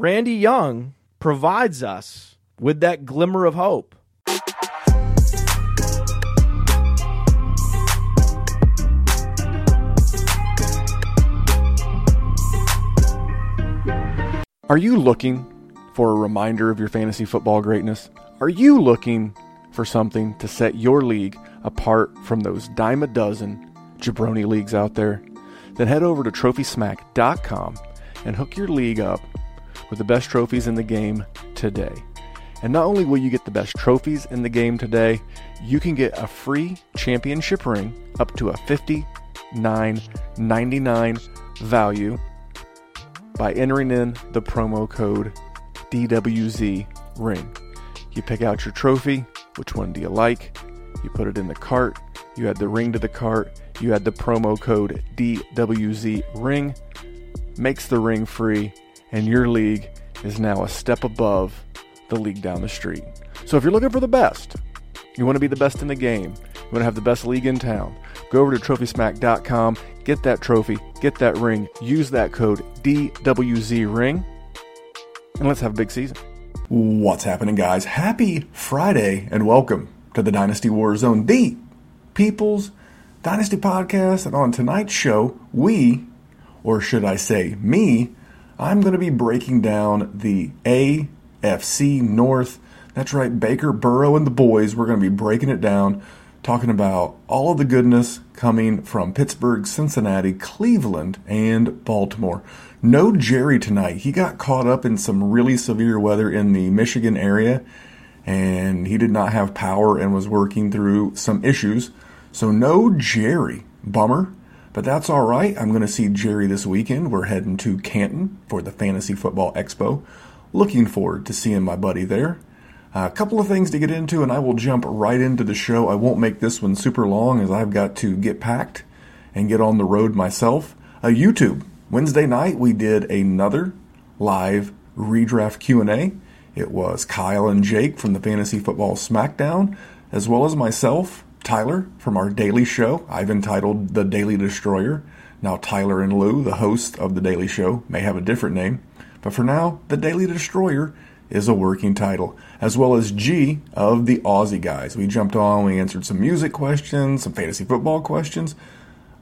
Randy Young provides us with that glimmer of hope. Are you looking for a reminder of your fantasy football greatness? Are you looking for something to set your league apart from those dime a dozen jabroni leagues out there? Then head over to trophysmack.com and hook your league up with the best trophies in the game today. And not only will you get the best trophies in the game today, you can get a free championship ring up to a $59.99 value by entering in the promo code DWZRING. You pick out your trophy, which one do you like, you put it in the cart, you add the ring to the cart, you add the promo code DWZRING, makes the ring free, and your league is now a step above the league down the street. So if you're looking for the best, you want to be the best in the game, you want to have the best league in town, go over to trophysmack.com, get that trophy, get that ring, use that code DWZRING, and let's have a big season. What's happening, guys? Happy Friday, and welcome to the Dynasty War Zone, the People's Dynasty Podcast. And on tonight's show, we, or should I say me, I'm going to be breaking down the AFC North. That's right, Baker, Burrow, and the boys. We're going to be breaking it down, talking about all of the goodness coming from Pittsburgh, Cincinnati, Cleveland, and Baltimore. No Jerry tonight. He got caught up in some really severe weather in the Michigan area, and he did not have power and was working through some issues. So no Jerry. Bummer. But that's all right. I'm going to see Jerry this weekend. We're heading to Canton for the Fantasy Football Expo. Looking forward to seeing my buddy there. A couple of things to get into, and I will jump right into the show. I won't make this one super long, as I've got to get packed and get on the road myself. YouTube. Wednesday night, we did another live redraft Q&A. It was Kyle and Jake from the Fantasy Football Smackdown, as well as myself, Tyler, from our daily show. I've entitled The Daily Destroyer. Now Tyler and Lou, the host of The Daily Show, may have a different name. But for now, The Daily Destroyer is a working title, as well as G of the Aussie guys. We jumped on, we answered some music questions, some fantasy football questions.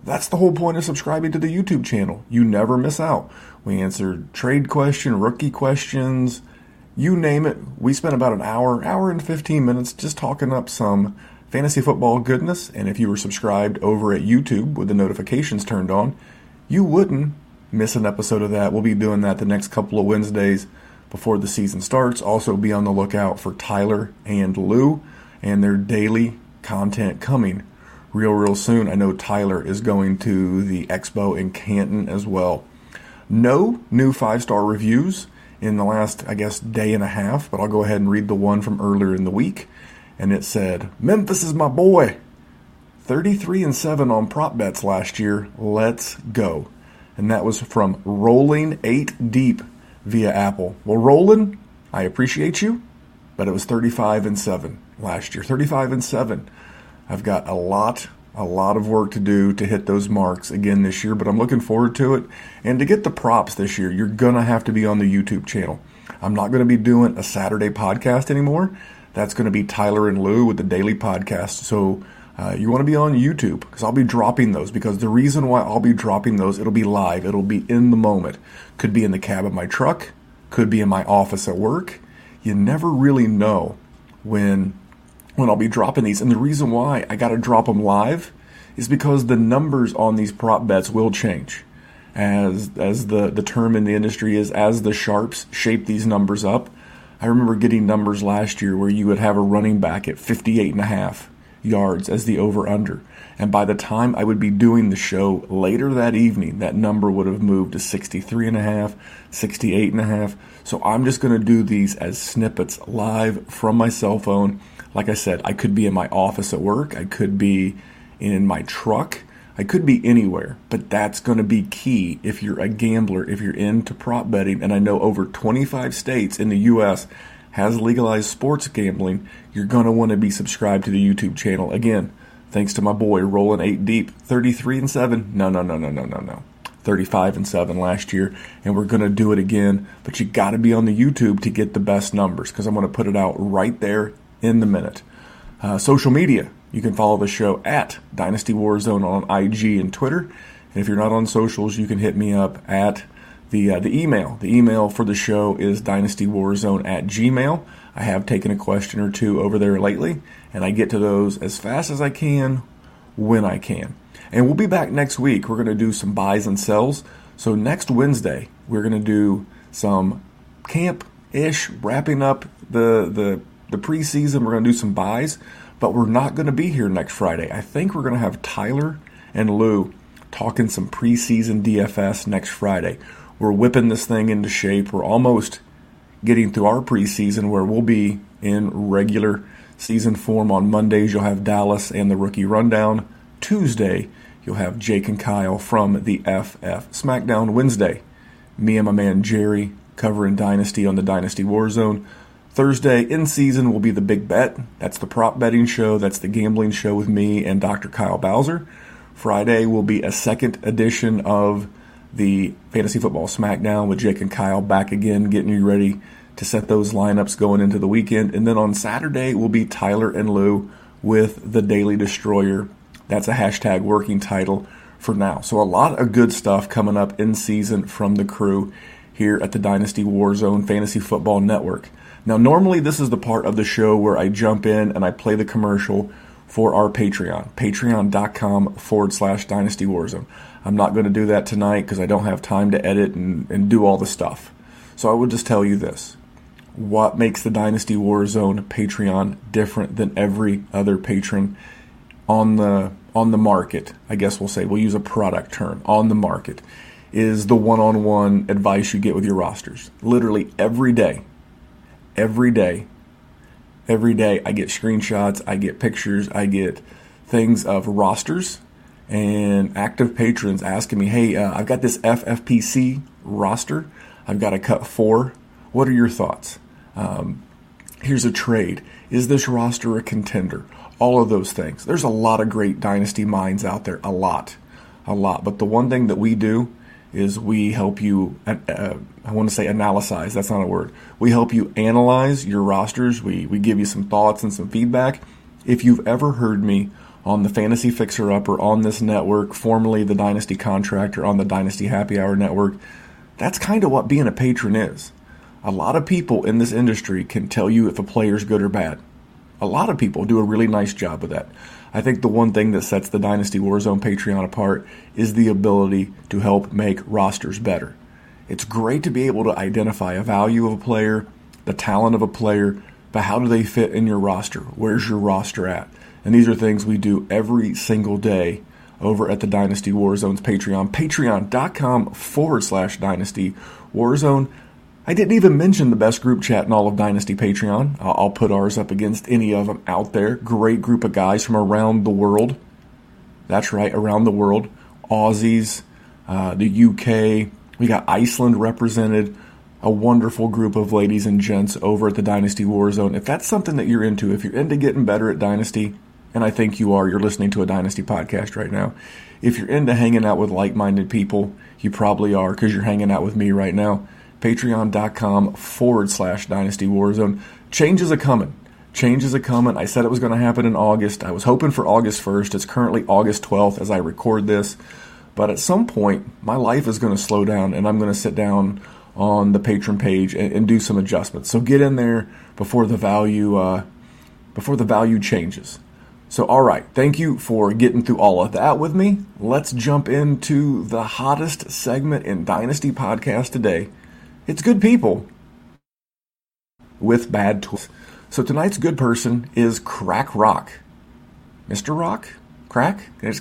That's the whole point of subscribing to the YouTube channel. You never miss out. We answered trade question, rookie questions, you name it. We spent about an hour and 15 minutes just talking up some fantasy football goodness. And if you were subscribed over at YouTube with the notifications turned on, you wouldn't miss an episode of that. We'll be doing that the next couple of Wednesdays before the season starts. Also be on the lookout for Tyler and Lou and their daily content coming real soon. I know Tyler is going to the expo in Canton as well. No new 5-star reviews in the last, I guess, day and a half, but I'll go ahead and read the one from earlier in the week. And it said, Memphis is my boy. 33-7 on prop bets last year. Let's go. And that was from Rolling Eight Deep via Apple. Well, Roland, I appreciate you, but it was 35-7 last year. 35-7. I've got a lot of work to do to hit those marks again this year, but I'm looking forward to it. And to get the props this year, you're going to have to be on the YouTube channel. I'm not going to be doing a Saturday podcast anymore. That's going to be Tyler and Lou with the daily podcast. So you want to be on YouTube, because I'll be dropping those, because the reason why I'll be dropping those, it'll be live. It'll be in the moment. Could be in the cab of my truck. Could be in my office at work. You never really know when I'll be dropping these. And the reason why I got to drop them live is because the numbers on these prop bets will change. As the term in the industry is, as the sharps shape these numbers up. I remember getting numbers last year where you would have a running back at 58.5. yards as the over-under. And by the time I would be doing the show later that evening, that number would have moved to 63.5, 68.5. So I'm just going to do these as snippets live from my cell phone. Like I said, I could be in my office at work. I could be in my truck. I could be anywhere, but that's going to be key if you're a gambler, if you're into prop betting. And I know over 25 states in the U.S. has legalized sports gambling. You're going to want to be subscribed to the YouTube channel. Again, thanks to my boy, Rolling 8 Deep, 33-7. No. 35-7 last year, and we're going to do it again. But you got to be on the YouTube to get the best numbers, because I'm going to put it out right there in the minute. Social media, you can follow the show at Dynasty War Zone on IG and Twitter. And if you're not on socials, you can hit me up at the email. The email for the show is dynastywarzone@gmail.com. I have taken a question or two over there lately, and I get to those as fast as I can when I can. And we'll be back next week. We're going to do some buys and sells. So next Wednesday, we're going to do some camp-ish, wrapping up the preseason. We're going to do some buys, but we're not going to be here next Friday. I think we're going to have Tyler and Lou talking some preseason DFS next Friday. We're whipping this thing into shape. We're almost getting through our preseason, where we'll be in regular season form. On Mondays, you'll have Dallas and the Rookie Rundown. Tuesday, you'll have Jake and Kyle from the FF Smackdown. Wednesday, me and my man Jerry covering Dynasty on the Dynasty War Zone. Thursday, in season, will be the Big Bet. That's the prop betting show. That's the gambling show with me and Dr. Kyle Bowser. Friday will be a second edition of the Fantasy Football Smackdown with Jake and Kyle back again, getting you ready to set those lineups going into the weekend. And then on Saturday will be Tyler and Lou with the Daily Destroyer. That's a hashtag working title for now. So a lot of good stuff coming up in season from the crew here at the Dynasty Warzone Fantasy Football Network. Now, normally this is the part of the show where I jump in and I play the commercial for our Patreon, patreon.com/Dynasty Warzone. I'm not going to do that tonight because I don't have time to edit and do all the stuff. So I will just tell you this. What makes the Dynasty Warzone Patreon different than every other patron on the market, I guess we'll say, we'll use a product term, on the market, is the one-on-one advice you get with your rosters. Literally every day I get screenshots, I get pictures, I get things of rosters and active patrons asking me, hey, I've got this FFPC roster. I've got to cut 4. What are your thoughts? Here's a trade. Is this roster a contender? All of those things. There's a lot of great dynasty minds out there. A lot. But the one thing that we do is we help you, I want to say analyze. That's not a word. We help you analyze your rosters. We give you some thoughts and some feedback. If you've ever heard me on the Fantasy Fixer Upper, on this network, formerly the Dynasty Contractor, on the Dynasty Happy Hour Network, that's kind of what being a patron is. A lot of people in this industry can tell you if a player's good or bad. A lot of people do a really nice job with that. I think the one thing that sets the Dynasty Warzone Patreon apart is the ability to help make rosters better. It's great to be able to identify a value of a player, the talent of a player, but how do they fit in your roster? Where's your roster at? And these are things we do every single day over at the Dynasty Warzone's Patreon, patreon.com/Dynasty Warzone. I didn't even mention the best group chat in all of Dynasty Patreon. I'll put ours up against any of them out there. Great group of guys from around the world. That's right, around the world. Aussies, the UK. We got Iceland represented. A wonderful group of ladies and gents over at the Dynasty Warzone. If that's something that you're into, if you're into getting better at Dynasty, and I think you are, you're listening to a Dynasty podcast right now. If you're into hanging out with like-minded people, you probably are because you're hanging out with me right now. Patreon.com/Dynasty Warzone. Changes are coming. I said it was going to happen in August. I was hoping for August 1st. It's currently August 12th as I record this. But at some point, my life is going to slow down, and I'm going to sit down on the patron page and do some adjustments. So get in there before the value changes. So all right, thank you for getting through all of that with me. Let's jump into the hottest segment in Dynasty Podcast today. It's good people with bad tools. So tonight's good person is Crack Rock. Mr. Rock? Crack? Can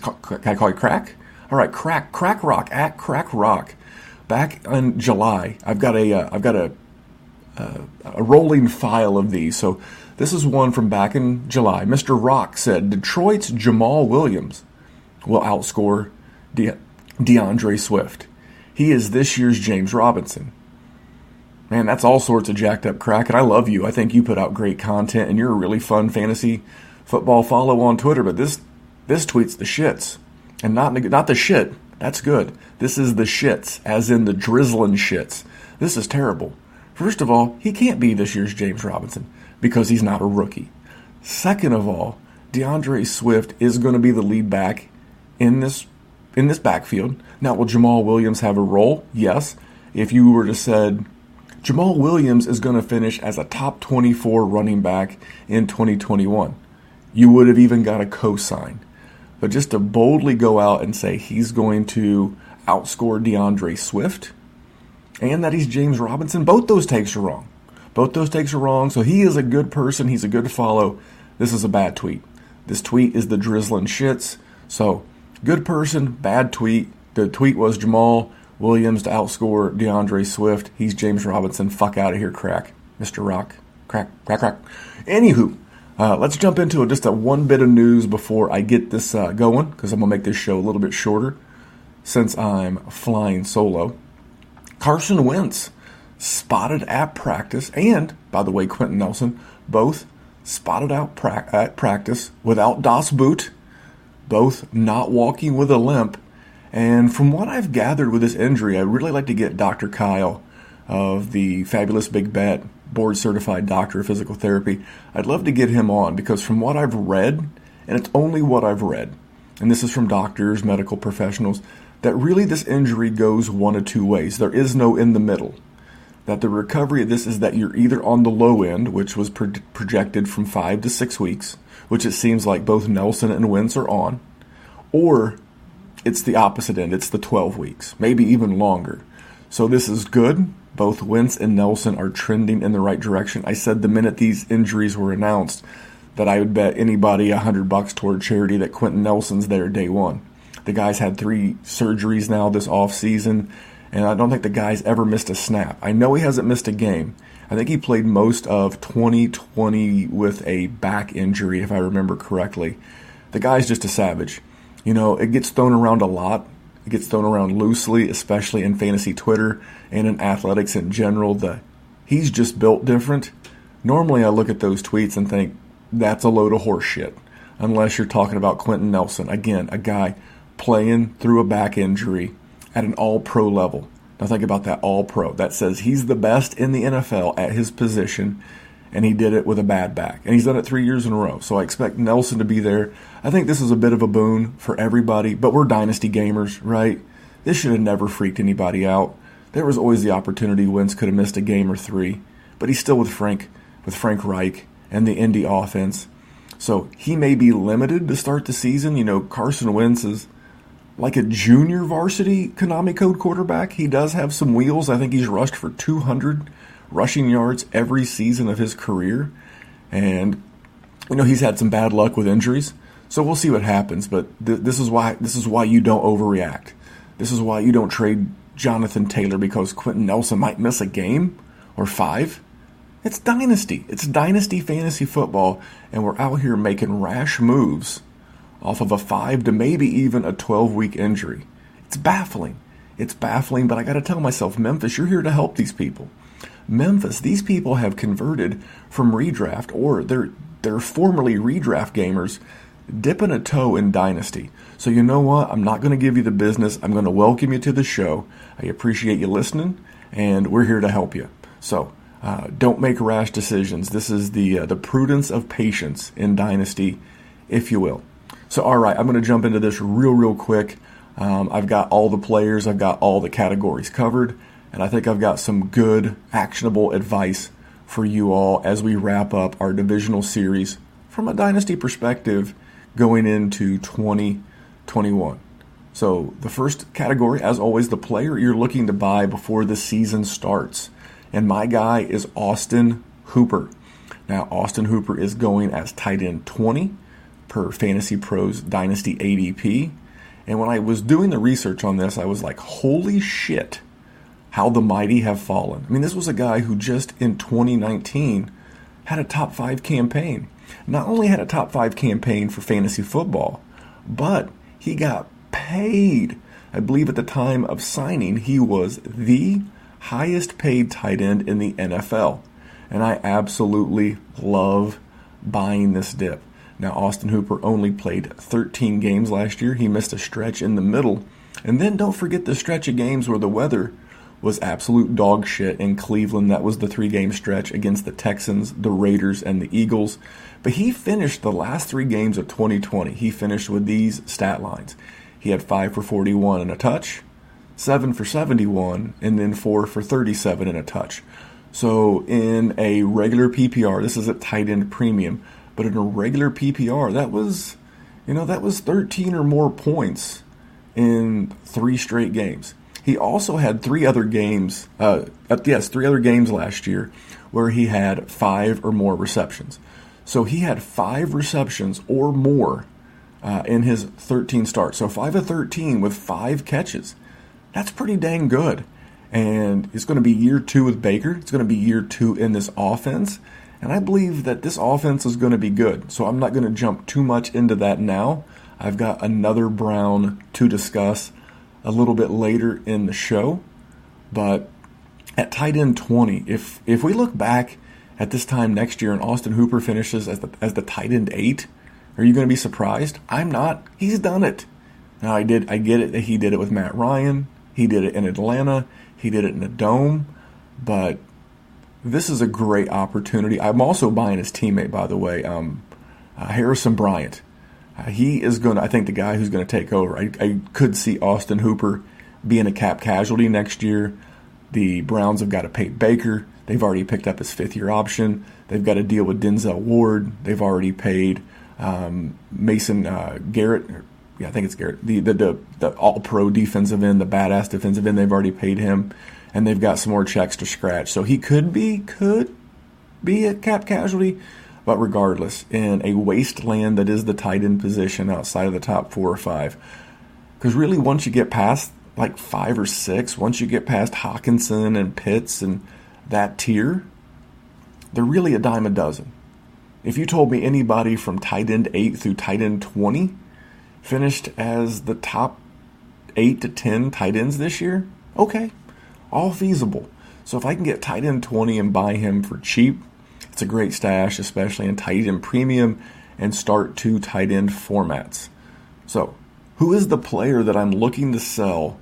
I call you Crack? All right, Crack Rock at Crack Rock. Back in July, I've got a rolling file of these. So this is one from back in July. Mr. Rock said, Detroit's Jamal Williams will outscore DeAndre Swift. He is this year's James Robinson. Man, that's all sorts of jacked up crack, and I love you. I think you put out great content, and you're a really fun fantasy football follow on Twitter, but this tweet's the shits. And not the shit. That's good. This is the shits, as in the drizzling shits. This is terrible. First of all, he can't be this year's James Robinson because he's not a rookie. Second of all, DeAndre Swift is going to be the lead back in this backfield. Now, will Jamal Williams have a role? Yes. If you were to said, Jamal Williams is going to finish as a top 24 running back in 2021, you would have even got a co-sign. But just to boldly go out and say he's going to outscore DeAndre Swift and that he's James Robinson, both those takes are wrong. Both those takes are wrong. So he is a good person. He's a good follow. This is a bad tweet. This tweet is the drizzling shits. So good person, bad tweet. The tweet was Jamal Williams to outscore DeAndre Swift. He's James Robinson. Fuck out of here, crack. Mr. Rock. Crack, crack, crack. Anywho. Let's jump into just a one bit of news before I get this going, because I'm going to make this show a little bit shorter since I'm flying solo. Carson Wentz spotted at practice, and, by the way, Quentin Nelson, both spotted out at practice without Das Boot, both not walking with a limp. And from what I've gathered with this injury, I'd really like to get Dr. Kyle of the Fabulous Big Bet, board-certified doctor of physical therapy. I'd love to get him on because from what I've read, and it's only what I've read, and this is from doctors, medical professionals, that really this injury goes one of two ways. There is no in the middle. That the recovery of this is that you're either on the low end, which was projected from 5 to 6 weeks, which it seems like both Nelson and Wentz are on, or it's the opposite end. It's the 12 weeks, maybe even longer. So this is good. Both Wentz and Nelson are trending in the right direction. I said the minute these injuries were announced that I would bet anybody $100 toward charity that Quentin Nelson's there day one. The guy's had 3 surgeries now this offseason, and I don't think the guy's ever missed a snap. I know he hasn't missed a game. I think he played most of 2020 with a back injury, if I remember correctly. The guy's just a savage. You know, it gets thrown around a lot. It gets thrown around loosely, especially in fantasy Twitter and in athletics in general. He's just built different. Normally, I look at those tweets and think, that's a load of horse shit, unless you're talking about Quentin Nelson. Again, a guy playing through a back injury at an all-pro level. Now think about that, all-pro. That says he's the best in the NFL at his position, and he did it with a bad back. And he's done it 3 years in a row. So I expect Nelson to be there. I think this is a bit of a boon for everybody. But we're dynasty gamers, right? This should have never freaked anybody out. There was always the opportunity Wentz could have missed a game or three. But he's still with Frank Reich and the Indy offense. So he may be limited to start the season. You know, Carson Wentz is like a junior varsity Konami Code quarterback. He does have some wheels. I think he's rushed for 200 rushing yards every season of his career. And, you know, he's had some bad luck with injuries. So we'll see what happens. But this is why you don't overreact. This is why you don't trade Jonathan Taylor because Quentin Nelson might miss a game or 5. It's dynasty. It's dynasty fantasy football. And we're out here making rash moves off of a 5 to maybe even a 12-week injury. It's baffling. It's baffling. But I got to tell myself, Memphis, you're here to help these people. Memphis, these people have converted from redraft, or they're formerly redraft gamers, dipping a toe in dynasty. So you know what? I'm not going to give you the business. I'm going to welcome you to the show. I appreciate you listening, and we're here to help you. So don't make rash decisions. This is the prudence of patience in dynasty, if you will. So all right, I'm going to jump into this real quick. I've got all the players. I've got all the categories covered. And I think I've got some good, actionable advice for you all as we wrap up our divisional series from a dynasty perspective going into 2021. So the first category, as always, the player you're looking to buy before the season starts. And my guy is Austin Hooper. Now, Austin Hooper is going as tight end 20 per Fantasy Pros Dynasty ADP. And when I was doing the research on this, I was like, holy shit. How the mighty have fallen. I mean, this was a guy who just in 2019 had a top 5 campaign. Not only had a top 5 campaign for fantasy football, but he got paid. I believe at the time of signing, he was the highest paid tight end in the NFL. And I absolutely love buying this dip. Now, Austin Hooper only played 13 games last year. He missed a stretch in the middle And then don't forget the stretch of games where the weather was absolute dog shit in Cleveland. That was the 3-game stretch against the Texans, the Raiders, and the Eagles. But he finished the last 3 games of 2020. He finished with these stat lines. He had 5 for 41 and a touch, 7 for 71, and then 4 for 37 and a touch. So in a regular PPR, this is a tight end premium, but in a regular PPR, that was 13 or more points in 3 straight games. He also had 3 other games last year where he had 5 or more receptions. So he had 5 receptions or more in his 13 starts. So 5 of 13 with 5 catches. That's pretty dang good. And it's going to be year 2 with Baker. It's going to be year 2 in this offense. And I believe that this offense is going to be good. So I'm not going to jump too much into that now. I've got another Brown to discuss a little bit later in the show. But at tight end 20, if we look back at this time next year and Austin Hooper finishes as the tight end 8, are you going to be surprised? I'm not. He's done it. Now I get it that he did it with Matt Ryan. He did it in Atlanta. He did it in the Dome. But this is a great opportunity. I'm also buying his teammate, by the way, Harrison Bryant. He is going to, I think, the guy who's going to take over. I could see Austin Hooper being a cap casualty next year. The Browns have got to pay Baker. They've already picked up his 5th-year option. They've got to deal with Denzel Ward. They've already paid Mason Garrett. Yeah, I think it's Garrett. The all-pro defensive end, the badass defensive end, they've already paid him. And they've got some more checks to scratch. So he could be a cap casualty. But regardless, in a wasteland that is the tight end position outside of the top 4 or 5, because really once you get past like 5 or 6, once you get past Hawkinson and Pitts and that tier, they're really a dime a dozen. If you told me anybody from tight end 8 through tight end 20 finished as the top 8 to 10 tight ends this year, okay, all feasible. So if I can get tight end 20 and buy him for cheap, it's a great stash, especially in tight end premium and start 2 tight end formats. So who is the player that I'm looking to sell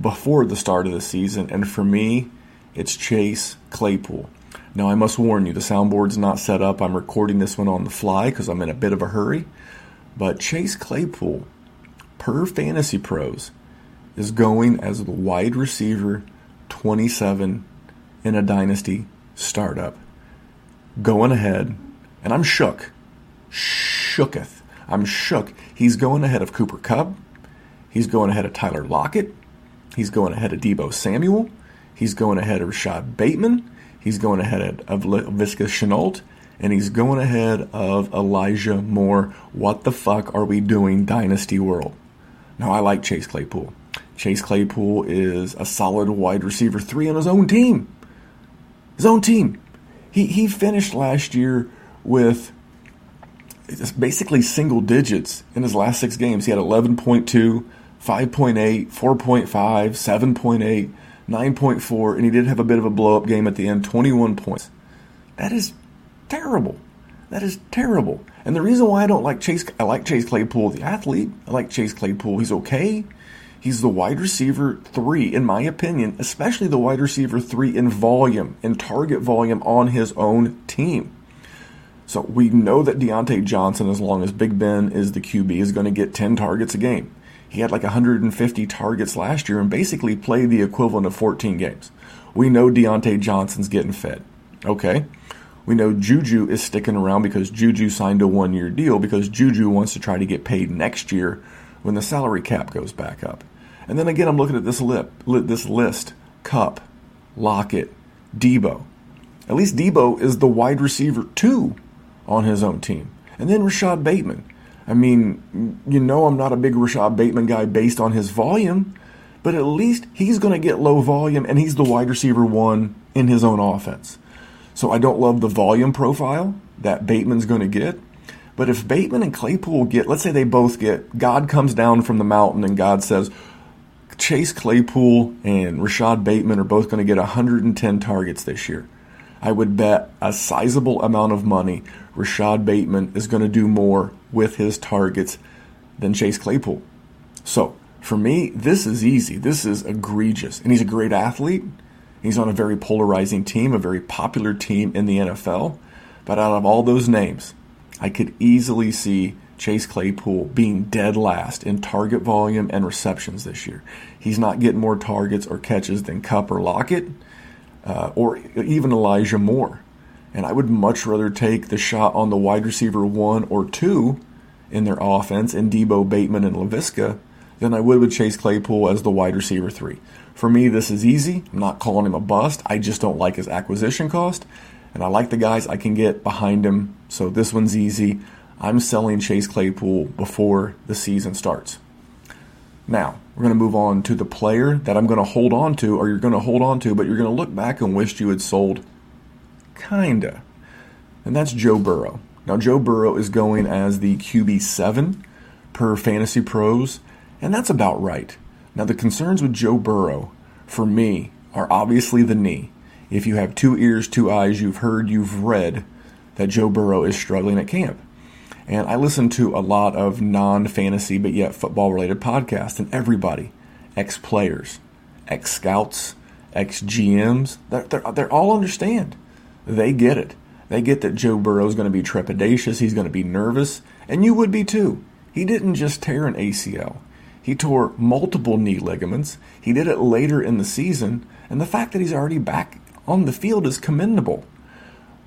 before the start of the season? And for me, it's Chase Claypool. Now, I must warn you, the soundboard's not set up. I'm recording this one on the fly because I'm in a bit of a hurry. But Chase Claypool, per Fantasy Pros, is going as the wide receiver 27 in a dynasty startup. Going ahead, and I'm shook. Shooketh. I'm shook. He's going ahead of Cooper Kupp. He's going ahead of Tyler Lockett. He's going ahead of Deebo Samuel. He's going ahead of Rashad Bateman. He's going ahead of Laviska Shenault. And he's going ahead of Elijah Moore. What the fuck are we doing, Dynasty World? Now, I like Chase Claypool. Chase Claypool is a solid wide receiver 3 on his own team. His own team. He finished last year with basically single digits in his last 6 games. He had 11.2, 5.8, 4.5, 7.8, 9.4, and he did have a bit of a blow-up game at the end, 21 points. That is terrible. That is terrible. And the reason why I like Chase Claypool, the athlete. I like Chase Claypool. He's okay. He's the wide receiver 3, in my opinion, especially the wide receiver 3 in volume, in target volume on his own team. So we know that Deontay Johnson, as long as Big Ben is the QB, is going to get 10 targets a game. He had like 150 targets last year and basically played the equivalent of 14 games. We know Deontay Johnson's getting fed. Okay. We know Juju is sticking around because Juju signed a 1-year deal because Juju wants to try to get paid next year when the salary cap goes back up. And then again, I'm looking at this list. Kupp, Lockett, Deebo. At least Deebo is the wide receiver 2 on his own team. And then Rashad Bateman. I mean, you know I'm not a big Rashad Bateman guy based on his volume, but at least he's going to get low volume, and he's the wide receiver 1 in his own offense. So I don't love the volume profile that Bateman's going to get. But if Bateman and Claypool get, let's say they both get, God comes down from the mountain and God says, Chase Claypool and Rashad Bateman are both going to get 110 targets this year. I would bet a sizable amount of money Rashad Bateman is going to do more with his targets than Chase Claypool. So For me, this is easy. This is egregious. And he's a great athlete. He's on a very polarizing team, a very popular team in the NFL. But out of all those names, I could easily see Chase Claypool being dead last in target volume and receptions this year. He's not getting more targets or catches than Cup or Lockett or even Elijah Moore. And I would much rather take the shot on the wide receiver 1 or 2 in their offense and Deebo, Bateman, and Laviska than I would with Chase Claypool as the wide receiver 3. For me, this is easy. I'm not calling him a bust. I just don't like his acquisition cost. And I like the guys I can get behind him. So this one's easy. I'm selling Chase Claypool before the season starts. Now, we're going to move on to the player that I'm going to hold on to, or you're going to hold on to, but you're going to look back and wish you had sold. Kinda. And that's Joe Burrow. Now, Joe Burrow is going as the QB7 per Fantasy Pros, and that's about right. Now, the concerns with Joe Burrow, for me, are obviously the knee. If you have 2 ears, 2 eyes, you've heard, you've read that Joe Burrow is struggling at camp. And I listen to a lot of non-fantasy, but yet football-related podcasts. And everybody, ex-players, ex-scouts, ex-GMs, they're all understand. They get it. They get that Joe Burrow is going to be trepidatious. He's going to be nervous. And you would be too. He didn't just tear an ACL. He tore multiple knee ligaments. He did it later in the season. And the fact that he's already back on the field is commendable.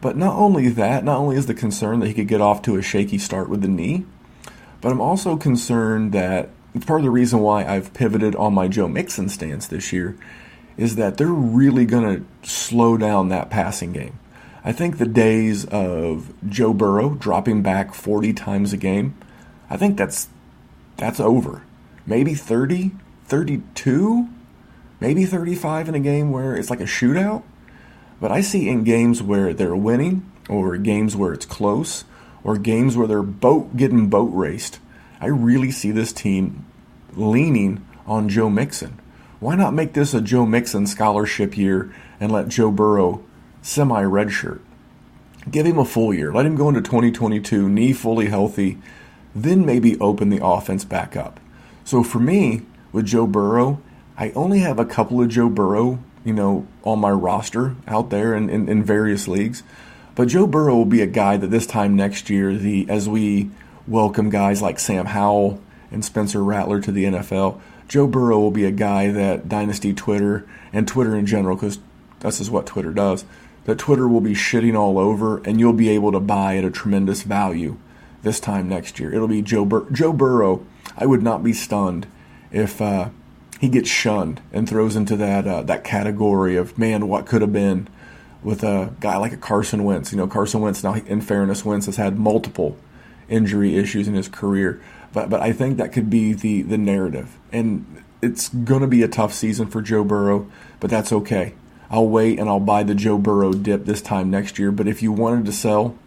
But not only that, not only is the concern that he could get off to a shaky start with the knee, but I'm also concerned that part of the reason why I've pivoted on my Joe Mixon stance this year is that they're really going to slow down that passing game. I think the days of Joe Burrow dropping back 40 times a game, I think that's over. Maybe 30, 32, maybe 35 in a game where it's like a shootout. But I see in games where they're winning, or games where it's close, or games where they're getting boat raced, I really see this team leaning on Joe Mixon. Why not make this a Joe Mixon scholarship year and let Joe Burrow semi-redshirt? Give him a full year. Let him go into 2022, knee fully healthy, then maybe open the offense back up. So for me, with Joe Burrow, I only have a couple of Joe Burrow on my roster out there in various leagues. But Joe Burrow will be a guy that this time next year, as we welcome guys like Sam Howell and Spencer Rattler to the NFL, Joe Burrow will be a guy that Dynasty Twitter, and Twitter in general, because this is what Twitter does, that Twitter will be shitting all over, and you'll be able to buy at a tremendous value this time next year. It'll be Joe Burrow. I would not be stunned if he gets shunned and throws into that category of, man, what could have been with a guy like a Carson Wentz. Carson Wentz, now in fairness, Wentz has had multiple injury issues in his career. But I think that could be the narrative. And it's going to be a tough season for Joe Burrow, but that's okay. I'll wait and I'll buy the Joe Burrow dip this time next year. But if you wanted to sell,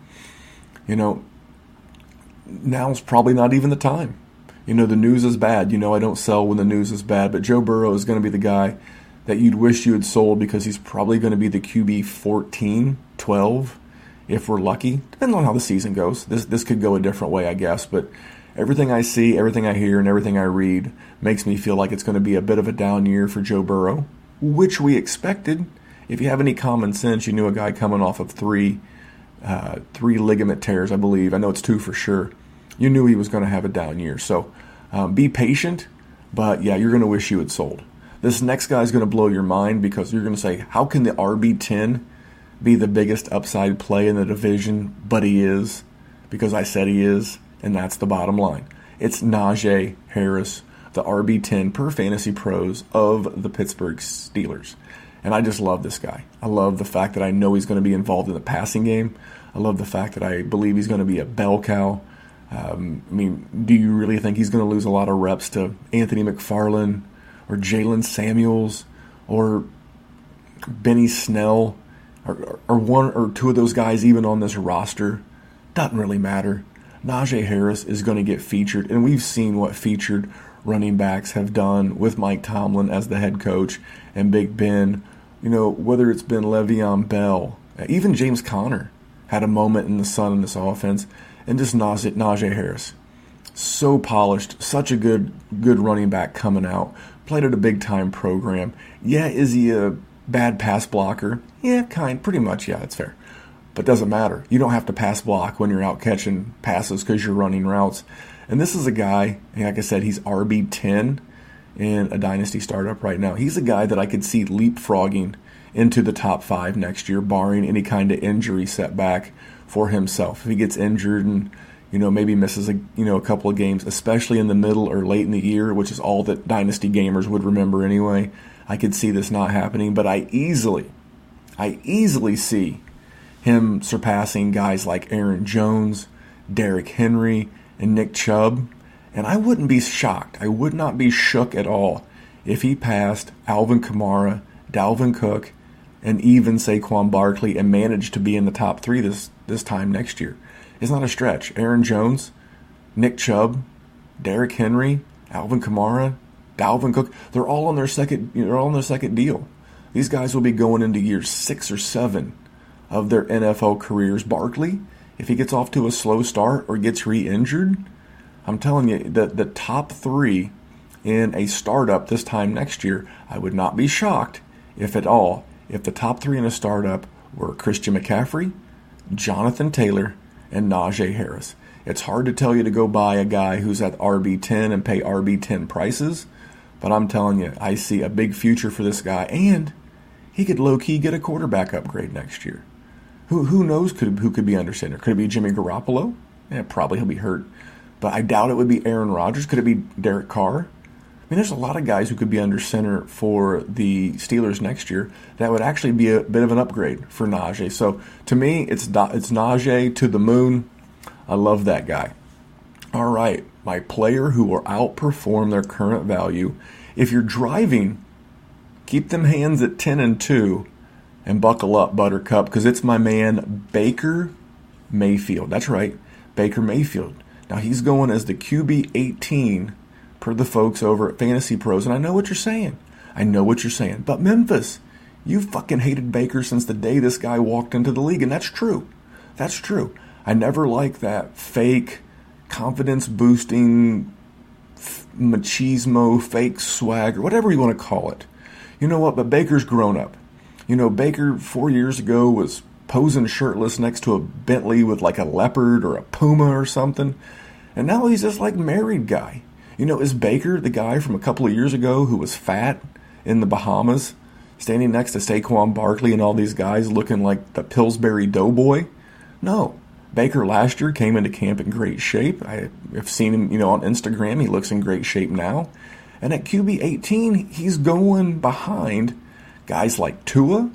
now's probably not even the time. The news is bad. I don't sell when the news is bad. But Joe Burrow is going to be the guy that you'd wish you had sold, because he's probably going to be the QB 14, 12, if we're lucky. Depending on how the season goes. This could go a different way, I guess. But everything I see, everything I hear, and everything I read makes me feel like it's going to be a bit of a down year for Joe Burrow, which we expected. If you have any common sense, you knew a guy coming off of three ligament tears, I believe. I know it's 2 for sure. You knew he was going to have a down year. So be patient, but yeah, you're going to wish you had sold. This next guy is going to blow your mind, because you're going to say, how can the RB10 be the biggest upside play in the division? But he is, because I said he is, and that's the bottom line. It's Najee Harris, the RB10 per Fantasy Pros of the Pittsburgh Steelers. And I just love this guy. I love the fact that I know he's going to be involved in the passing game. I love the fact that I believe he's going to be a bell cow. Do you really think he's going to lose a lot of reps to Anthony McFarlane or Jalen Samuels or Benny Snell or 1 or 2 of those guys even on this roster? Doesn't really matter. Najee Harris is going to get featured, and we've seen what featured running backs have done with Mike Tomlin as the head coach and Big Ben. Whether it's been Le'Veon Bell, even James Conner had a moment in the sun in this offense. And just Najee Harris. so polished, such a good running back coming out, played at a big-time program. Yeah, is he a bad pass blocker? Yeah, pretty much, yeah, it's fair. But doesn't matter. You don't have to pass block when you're out catching passes because you're running routes. And this is a guy, like I said, he's RB10 in a dynasty startup right now. He's a guy that I could see leapfrogging into the top 5 next year, barring any kind of injury setback for himself. If he gets injured and maybe misses a couple of games, especially in the middle or late in the year, which is all that dynasty gamers would remember anyway, I could see this not happening. But I easily see him surpassing guys like Aaron Jones, Derrick Henry, and Nick Chubb. And I wouldn't be shocked. I would not be shook at all if he passed Alvin Kamara, Dalvin Cook, and even Saquon Barkley and managed to be in the top 3 this time next year. It's not a stretch. Aaron Jones, Nick Chubb, Derrick Henry, Alvin Kamara, Dalvin Cook, they're all on their second deal. These guys will be going into year 6 or 7 of their NFL careers. Barkley, if he gets off to a slow start or gets re-injured, I'm telling you, the top 3 in a startup this time next year, I would not be shocked, if at all, if the top 3 in a startup were Christian McCaffrey, Jonathan Taylor, and Najee Harris. It's hard to tell you to go buy a guy who's at RB10 and pay RB10 prices, but I'm telling you, I see a big future for this guy, and he could low-key get a quarterback upgrade next year. Who knows who could be under center? Could it be Jimmy Garoppolo? Yeah, probably he'll be hurt, but I doubt it would be Aaron Rodgers. Could it be Derek Carr? I mean, there's a lot of guys who could be under center for the Steelers next year that would actually be a bit of an upgrade for Najee. So to me, it's Najee to the moon. I love that guy. All right, my player who will outperform their current value. If you're driving, keep them hands at 10 and 2, and buckle up, Buttercup, because it's my man Baker Mayfield. That's right, Baker Mayfield. Now he's going as the QB 18. Per the folks over at Fantasy Pros, and I know what you're saying. But Memphis, you fucking hated Baker since the day this guy walked into the league, and that's true. I never liked that fake, confidence-boosting, machismo, fake swagger, whatever you want to call it. You know what? But Baker's grown up. Baker 4 years ago was posing shirtless next to a Bentley with like a leopard or a puma or something, and now he's just like married guy. Is Baker the guy from a couple of years ago who was fat in the Bahamas, standing next to Saquon Barkley and all these guys looking like the Pillsbury Doughboy? No. Baker last year came into camp in great shape. I have seen him, on Instagram. He looks in great shape now. And at QB 18, he's going behind guys like Tua,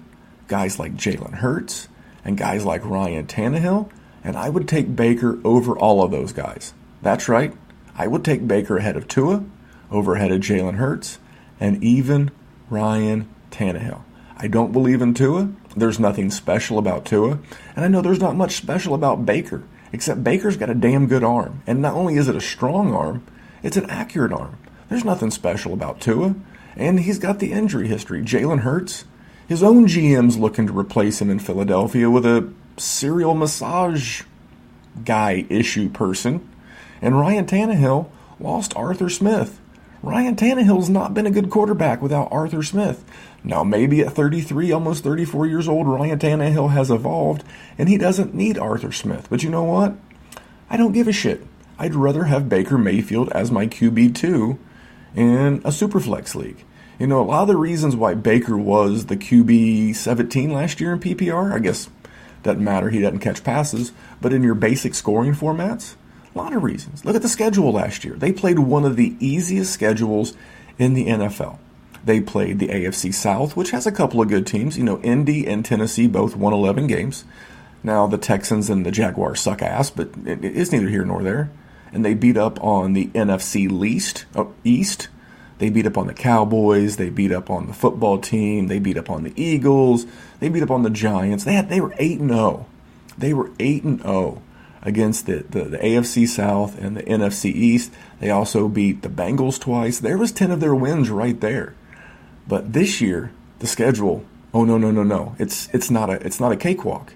guys like Jalen Hurts, and guys like Ryan Tannehill. And I would take Baker over all of those guys. That's right. I would take Baker ahead of Tua, over ahead of Jalen Hurts, and even Ryan Tannehill. I don't believe in Tua. There's nothing special about Tua. And I know there's not much special about Baker, except Baker's got a damn good arm. And not only is it a strong arm, it's an accurate arm. There's nothing special about Tua. And he's got the injury history. Jalen Hurts, his own GM's looking to replace him in Philadelphia with a serial massage guy issue person. And Ryan Tannehill lost Arthur Smith. Ryan Tannehill's not been a good quarterback without Arthur Smith. Now, maybe at 33, almost 34 years old, Ryan Tannehill has evolved, and he doesn't need Arthur Smith. But you know what? I don't give a shit. I'd rather have Baker Mayfield as my QB2 in a Superflex league. A lot of the reasons why Baker was the QB 17 last year in PPR, I guess doesn't matter, he doesn't catch passes, but in your basic scoring formats, a lot of reasons. Look at the schedule last year. They played one of the easiest schedules in the NFL. They played the AFC South, which has a couple of good teams. Indy and Tennessee both won 11 games. Now, the Texans and the Jaguars suck ass, but it's neither here nor there. And they beat up on the NFC East. They beat up on the Cowboys. They beat up on the football team. They beat up on the Eagles. They beat up on the Giants. They were 8-0. They were 8-0. Against the AFC South and the NFC East. They also beat the Bengals twice. There was 10 of their wins right there. But this year, the schedule, oh no. It's not a cakewalk.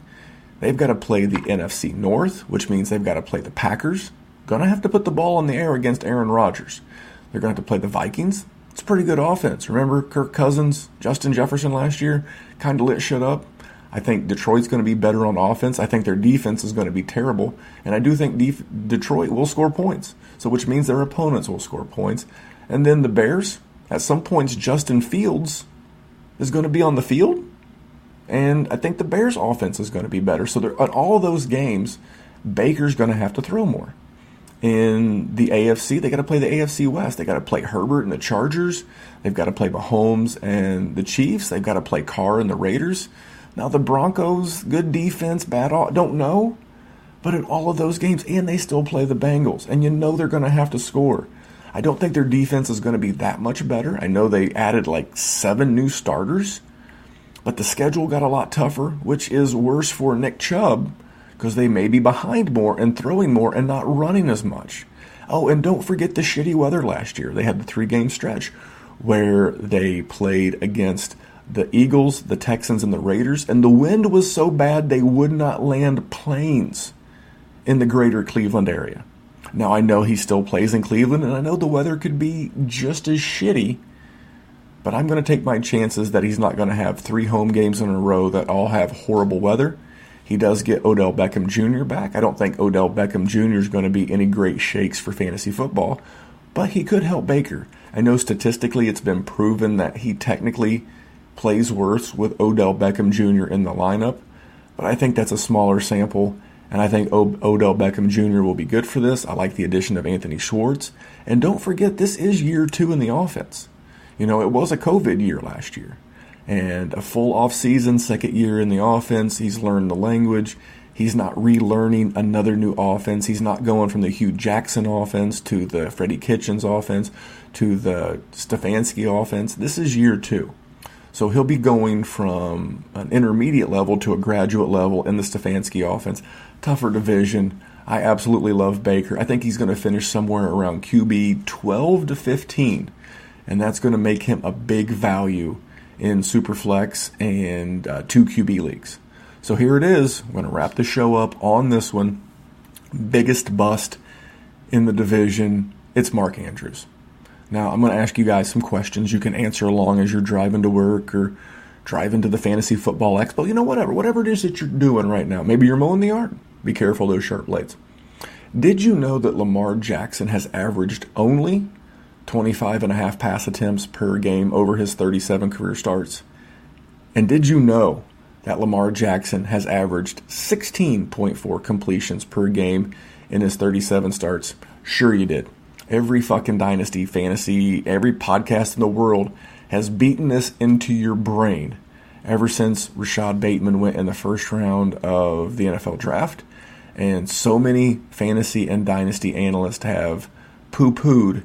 They've got to play the NFC North, which means they've got to play the Packers. going to have to put the ball in the air against Aaron Rodgers. They're going to have to play the Vikings. It's a pretty good offense. Remember Kirk Cousins, Justin Jefferson last year? Kind of lit shit up. I think Detroit's going to be better on offense. I think their defense is going to be terrible. And I do think Detroit will score points, so which means their opponents will score points. And then the Bears, at some points, Justin Fields is going to be on the field. And I think the Bears' offense is going to be better. So on all those games, Baker's going to have to throw more. In the AFC, they got to play the AFC West. They got to play Herbert and the Chargers. They've got to play Mahomes and the Chiefs. They've got to play Carr and the Raiders. Now the Broncos, good defense, bad all, don't know. But in all of those games, and they still play the Bengals, and you know they're going to have to score. I don't think their defense is going to be that much better. I know they added like 7 new starters, but the schedule got a lot tougher, which is worse for Nick Chubb, because they may be behind more and throwing more and not running as much. Oh, and don't forget the shitty weather last year. They had the 3-game stretch where they played against the Eagles, the Texans, and the Raiders, and the wind was so bad they would not land planes in the greater Cleveland area. Now, I know he still plays in Cleveland, and I know the weather could be just as shitty, but I'm going to take my chances that he's not going to have 3 home games in a row that all have horrible weather. He does get Odell Beckham Jr. back. I don't think Odell Beckham Jr. is going to be any great shakes for fantasy football, but he could help Baker. I know statistically it's been proven that he technically plays worse with Odell Beckham Jr. in the lineup, but I think that's a smaller sample, and I think Odell Beckham Jr. will be good for this. I like the addition of Anthony Schwartz. And don't forget, this is year 2 in the offense. You know, it was a COVID year last year. And a full offseason, second year in the offense, he's learned the language. He's not relearning another new offense. He's not going from the Hugh Jackson offense to the Freddie Kitchens offense to the Stefanski offense. This is year 2. So he'll be going from an intermediate level to a graduate level in the Stefanski offense. Tougher division. I absolutely love Baker. I think he's going to finish somewhere around QB 12 to 15. And that's going to make him a big value in Superflex and 2 QB leagues. So here it is. I'm going to wrap the show up on this one. Biggest bust in the division, it's Mark Andrews. Now, I'm going to ask you guys some questions you can answer along as you're driving to work or driving to the Fantasy Football Expo. You know, whatever it is that you're doing right now. Maybe you're mowing the yard. Be careful of those sharp blades. Did you know that Lamar Jackson has averaged only 25.5 pass attempts per game over his 37 career starts? And did you know that Lamar Jackson has averaged 16.4 completions per game in his 37 starts? Sure you did. Every fucking Dynasty Fantasy, every podcast in the world has beaten this into your brain ever since Rashad Bateman went in the first round of the NFL draft. And so many fantasy and dynasty analysts have poo-pooed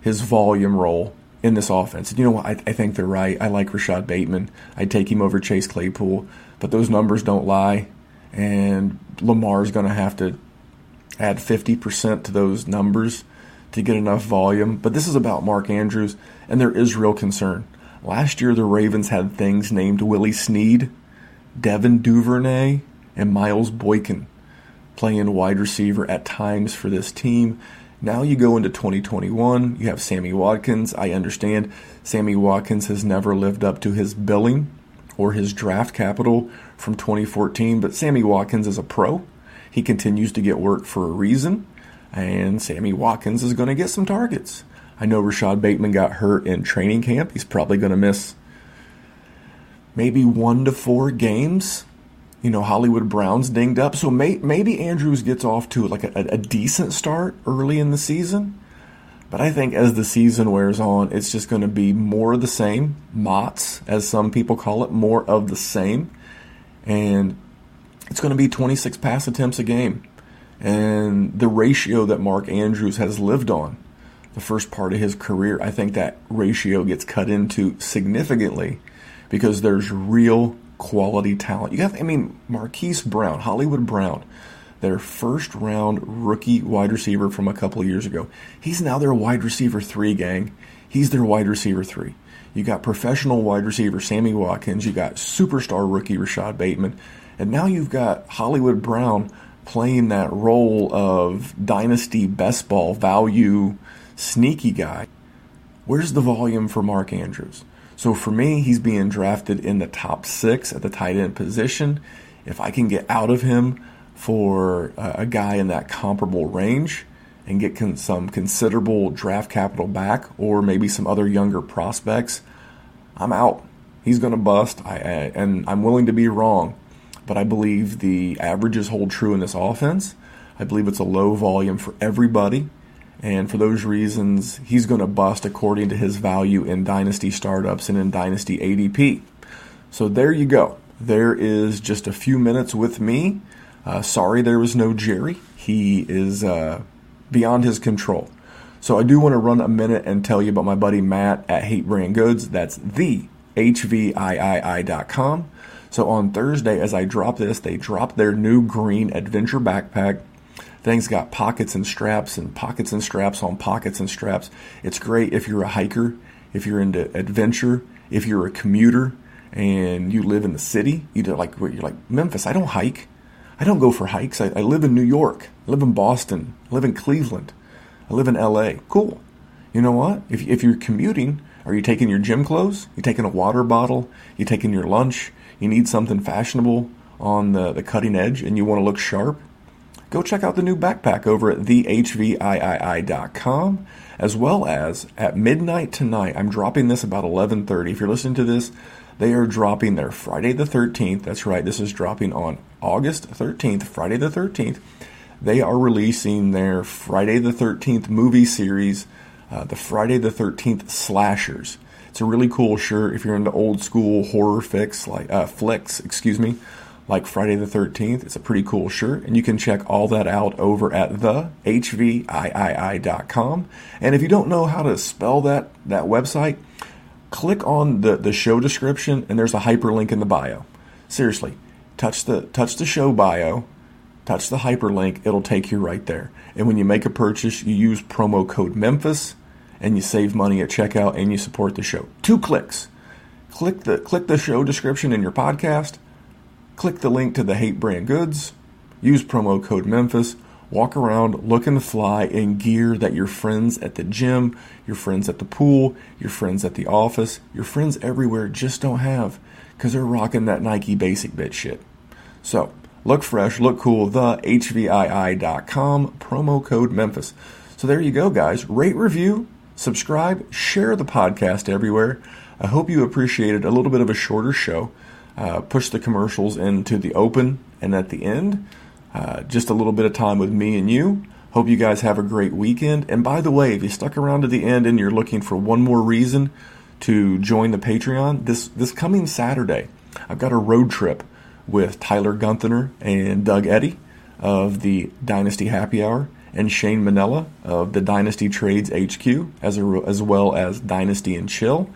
his volume role in this offense. And you know what? I think they're right. I like Rashad Bateman. I'd take him over Chase Claypool. But those numbers don't lie. And Lamar's going to have to add 50% to those numbers to get enough volume. But this is about Mark Andrews, and there is real concern. Last year, the Ravens had things named Willie Snead, Devin Duvernay, and Miles Boykin playing wide receiver at times for this team. Now you go into 2021, you have Sammy Watkins. I understand Sammy Watkins has never lived up to his billing or his draft capital from 2014, but Sammy Watkins is a pro. He continues to get work for a reason, and Sammy Watkins is going to get some targets. I know Rashad Bateman got hurt in training camp. He's probably going to miss maybe 1 to 4 games. You know, Hollywood Brown's dinged up. So maybe Andrews gets off to like a decent start early in the season. But I think as the season wears on, it's just going to be more of the same. Mott's, as some people call it, more of the same. And it's going to be 26 pass attempts a game. And the ratio that Mark Andrews has lived on the first part of his career, I think that ratio gets cut into significantly because there's real quality talent. You have, I mean, Marquise Brown, Hollywood Brown, their first round rookie wide receiver from a couple of years ago. He's now their wide receiver 3, gang. He's their wide receiver 3. You got professional wide receiver Sammy Watkins. You got superstar rookie Rashad Bateman. And now you've got Hollywood Brown playing that role of dynasty best ball value sneaky guy, where's the volume for Mark Andrews? So for me, he's being drafted in the top 6 at the tight end position. If I can get out of him for a guy in that comparable range and get some considerable draft capital back, or maybe some other younger prospects, I'm out. He's going to bust, and I'm willing to be wrong, but I believe the averages hold true in this offense. I believe it's a low volume for everybody, and for those reasons, he's going to bust according to his value in dynasty startups and in dynasty ADP. So there you go. There is just a few minutes with me. Sorry there was no Jerry. He is beyond his control. So I do want to run a minute and tell you about my buddy Matt at Hate Brand Goods. That's the HVIII.com. So on Thursday, as I drop this, they drop their new green adventure backpack. Things got pockets and straps and pockets and straps on pockets and straps. It's great if you're a hiker, if you're into adventure, if you're a commuter and you live in the city. You're like Memphis, I don't hike. I don't go for hikes. I live in New York. I live in Boston. I live in Cleveland. I live in LA. Cool. You know what? If you're commuting, are you taking your gym clothes? You taking a water bottle? You taking your lunch? You need something fashionable on the cutting edge and you want to look sharp? Go check out the new backpack over at thehvii.com, as well as at midnight tonight. I'm dropping this about 11:30. If you're listening to this, they are dropping their Friday the 13th. That's right. This is dropping on August 13th, Friday the 13th. They are releasing their Friday the 13th movie series, the Friday the 13th Slashers. It's a really cool shirt if you're into old school horror flicks. Like Friday the 13th. It's a pretty cool shirt, and you can check all that out over at thehvii.com. And if you don't know how to spell that website, click on the show description, and there's a hyperlink in the bio. Seriously, touch the show bio, touch the hyperlink, it'll take you right there. And when you make a purchase, you use promo code Memphis, and you save money at checkout, and you support the show. 2 clicks. Click the show description in your podcast, click the link to the Hate Brand Goods, use promo code Memphis, walk around looking fly in gear that your friends at the gym, your friends at the pool, your friends at the office, your friends everywhere just don't have because they're rocking that Nike basic bit shit. So look fresh, look cool, thehvii.com, promo code Memphis. So there you go, guys. Rate, review, subscribe, share the podcast everywhere. I hope you appreciated a little bit of a shorter show. Push the commercials into the open and at the end. Just a little bit of time with me and you. Hope you guys have a great weekend. And by the way, if you stuck around to the end and you're looking for one more reason to join the Patreon, this coming Saturday, I've got a road trip with Tyler Gunther and Doug Eddy of the Dynasty Happy Hour and Shane Minella of the Dynasty Trades HQ, as well as Dynasty and Chill.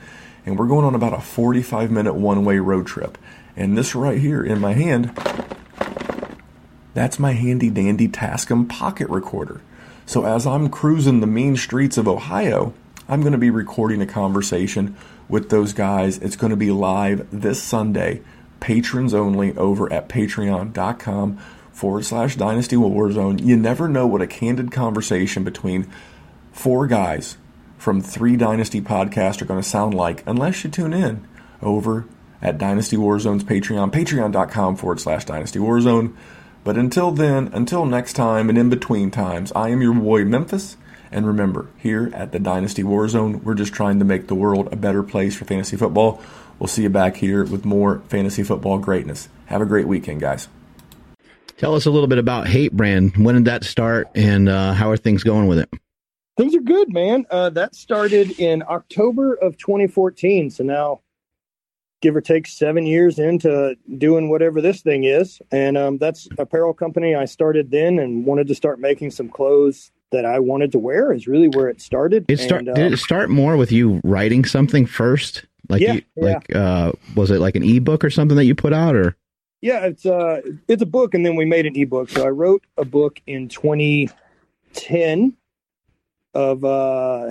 And we're going on about a 45-minute one-way road trip. And this right here in my hand, that's my handy-dandy Tascam pocket recorder. So as I'm cruising the mean streets of Ohio, I'm going to be recording a conversation with those guys. It's going to be live this Sunday, patrons only, over at patreon.com/Dynasty War Zone. You never know what a candid conversation between 4 guys from 3 Dynasty podcasts are going to sound like, unless you tune in over at Dynasty Warzone's Patreon, patreon.com/Dynasty Warzone. But until then, until next time and in between times, I am your boy Memphis. And remember, here at the Dynasty Warzone, we're just trying to make the world a better place for fantasy football. We'll see you back here with more fantasy football greatness. Have a great weekend, guys. Tell us a little bit about Hate Brand. When did that start and how are things going with it? Things are good, man. That started in October of 2014. So now, give or take 7 years into doing whatever this thing is. And that's an apparel company I started then and wanted to start making some clothes that I wanted to wear is really where it started. Did it start more with you writing something first? Was it like an ebook or something that you put out? Or yeah, it's a book, and then we made an ebook. So I wrote a book in 2010. Of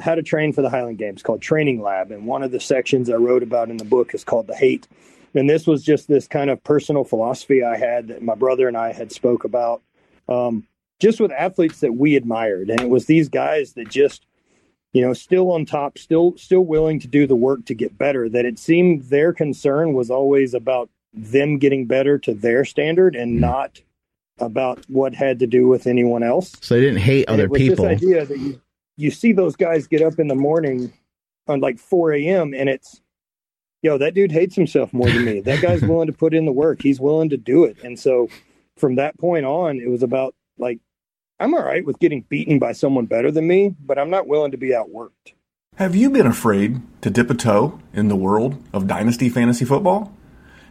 how to train for the Highland Games called Training Lab. And one of the sections I wrote about in the book is called The Hate. And this was just this kind of personal philosophy I had that my brother and I had spoke about just with athletes that we admired. And it was these guys that just, you know, still on top, still willing to do the work to get better, that it seemed their concern was always about them getting better to their standard and not about what had to do with anyone else. So they didn't hate other people. This idea that you see those guys get up in the morning on like 4 a.m. and it's, yo, that dude hates himself more than me. That guy's willing to put in the work. He's willing to do it. And so from that point on, it was about like, I'm all right with getting beaten by someone better than me, but I'm not willing to be outworked. Have you been afraid to dip a toe in the world of Dynasty Fantasy Football?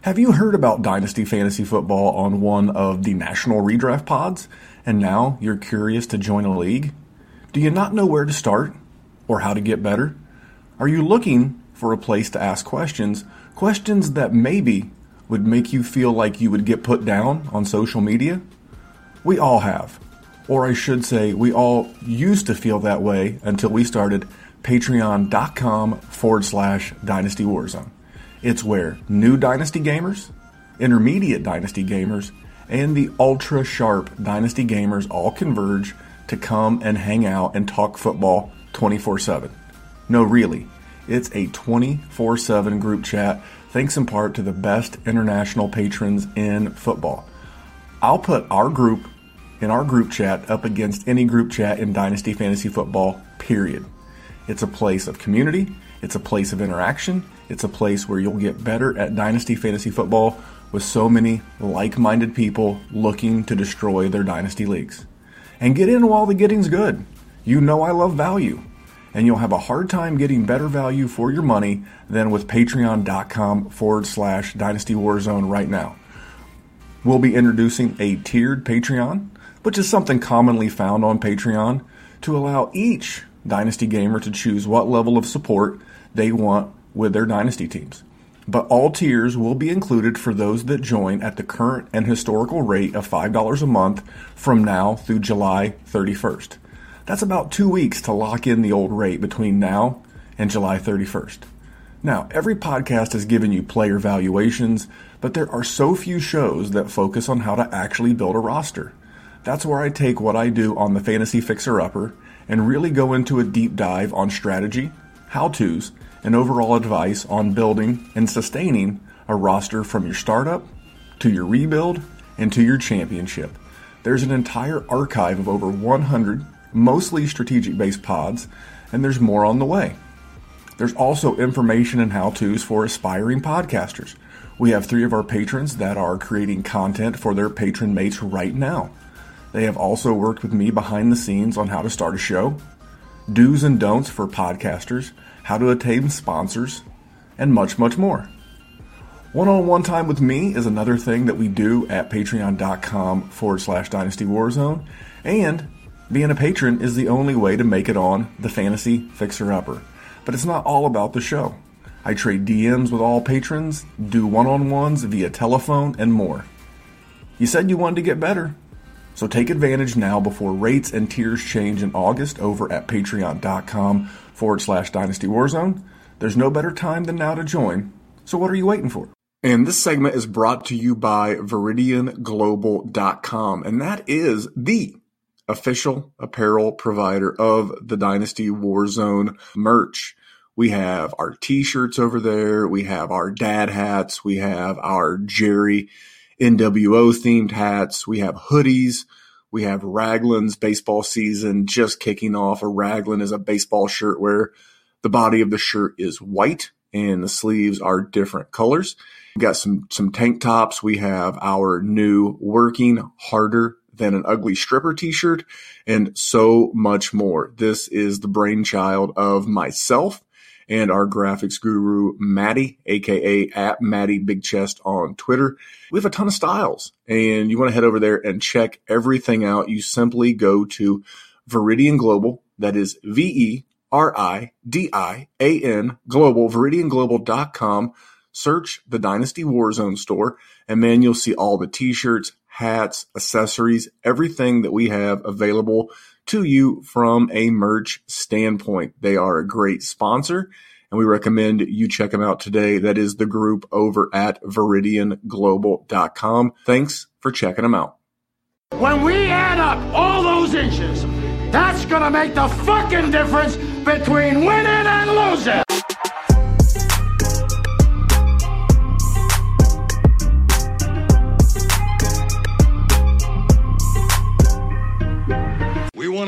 Have you heard about Dynasty Fantasy Football on one of the national redraft pods, and now you're curious to join a league? Do you not know where to start or how to get better? Are you looking for a place to ask questions that maybe would make you feel like you would get put down on social media? We all have. Or I should say, we all used to feel that way until we started patreon.com/Dynasty Warzone. It's where new Dynasty gamers, intermediate Dynasty gamers, and the ultra sharp Dynasty gamers all converge to come and hang out and talk football 24/7. No, really, it's a 24/7 group chat, thanks in part to the best international patrons in football. I'll put our group in our group chat up against any group chat in Dynasty Fantasy Football, period. It's a place of community. It's a place of interaction. It's a place where you'll get better at Dynasty Fantasy Football with so many like-minded people looking to destroy their Dynasty leagues. And get in while the getting's good. You know I love value. And you'll have a hard time getting better value for your money than with patreon.com/Dynasty Warzone right now. We'll be introducing a tiered Patreon, which is something commonly found on Patreon, to allow each Dynasty gamer to choose what level of support they want with their Dynasty teams. But all tiers will be included for those that join at the current and historical rate of $5 a month from now through July 31st. That's about 2 weeks to lock in the old rate between now and July 31st. Now, every podcast has given you player valuations, but there are so few shows that focus on how to actually build a roster. That's where I take what I do on the Fantasy Fixer Upper and really go into a deep dive on strategy, how-tos, and overall advice on building and sustaining a roster from your startup to your rebuild and to your championship. There's an entire archive of over 100, mostly strategic-based pods, and there's more on the way. There's also information and how-tos for aspiring podcasters. We have 3 of our patrons that are creating content for their patron mates right now. They have also worked with me behind the scenes on how to start a show, do's and don'ts for podcasters, how to attain sponsors, and much, much more. One-on-one time with me is another thing that we do at patreon.com/Dynasty Warzone, and being a patron is the only way to make it on the Fantasy Fixer Upper. But it's not all about the show. I trade DMs with all patrons, do one-on-ones via telephone, and more. You said you wanted to get better. So take advantage now before rates and tiers change in August over at patreon.com/Dynasty Warzone. There's no better time than now to join. So what are you waiting for? And this segment is brought to you by ViridianGlobal.com. And that is the official apparel provider of the Dynasty Warzone merch. We have our t-shirts over there. We have our dad hats. We have our Jerry NWO themed hats, we have hoodies, we have Raglan's baseball season just kicking off. A Raglan is a baseball shirt where the body of the shirt is white and the sleeves are different colors. We've got some tank tops. We have our new Working Harder Than an Ugly Stripper t-shirt and so much more. This is the brainchild of myself and our graphics guru, Maddie, a.k.a. at Maddie Big Chest on Twitter. We have a ton of styles, and you want to head over there and check everything out. You simply go to Viridian Global, that is VERIDIAN Global, ViridianGlobal.com, search the Dynasty Warzone store, and man, you'll see all the t-shirts, hats, accessories, everything that we have available to you from a merch standpoint. They are a great sponsor, and we recommend you check them out today. That is the group over at ViridianGlobal.com. Thanks for checking them out. When we add up all those inches, that's gonna make the fucking difference between winning and losing. We won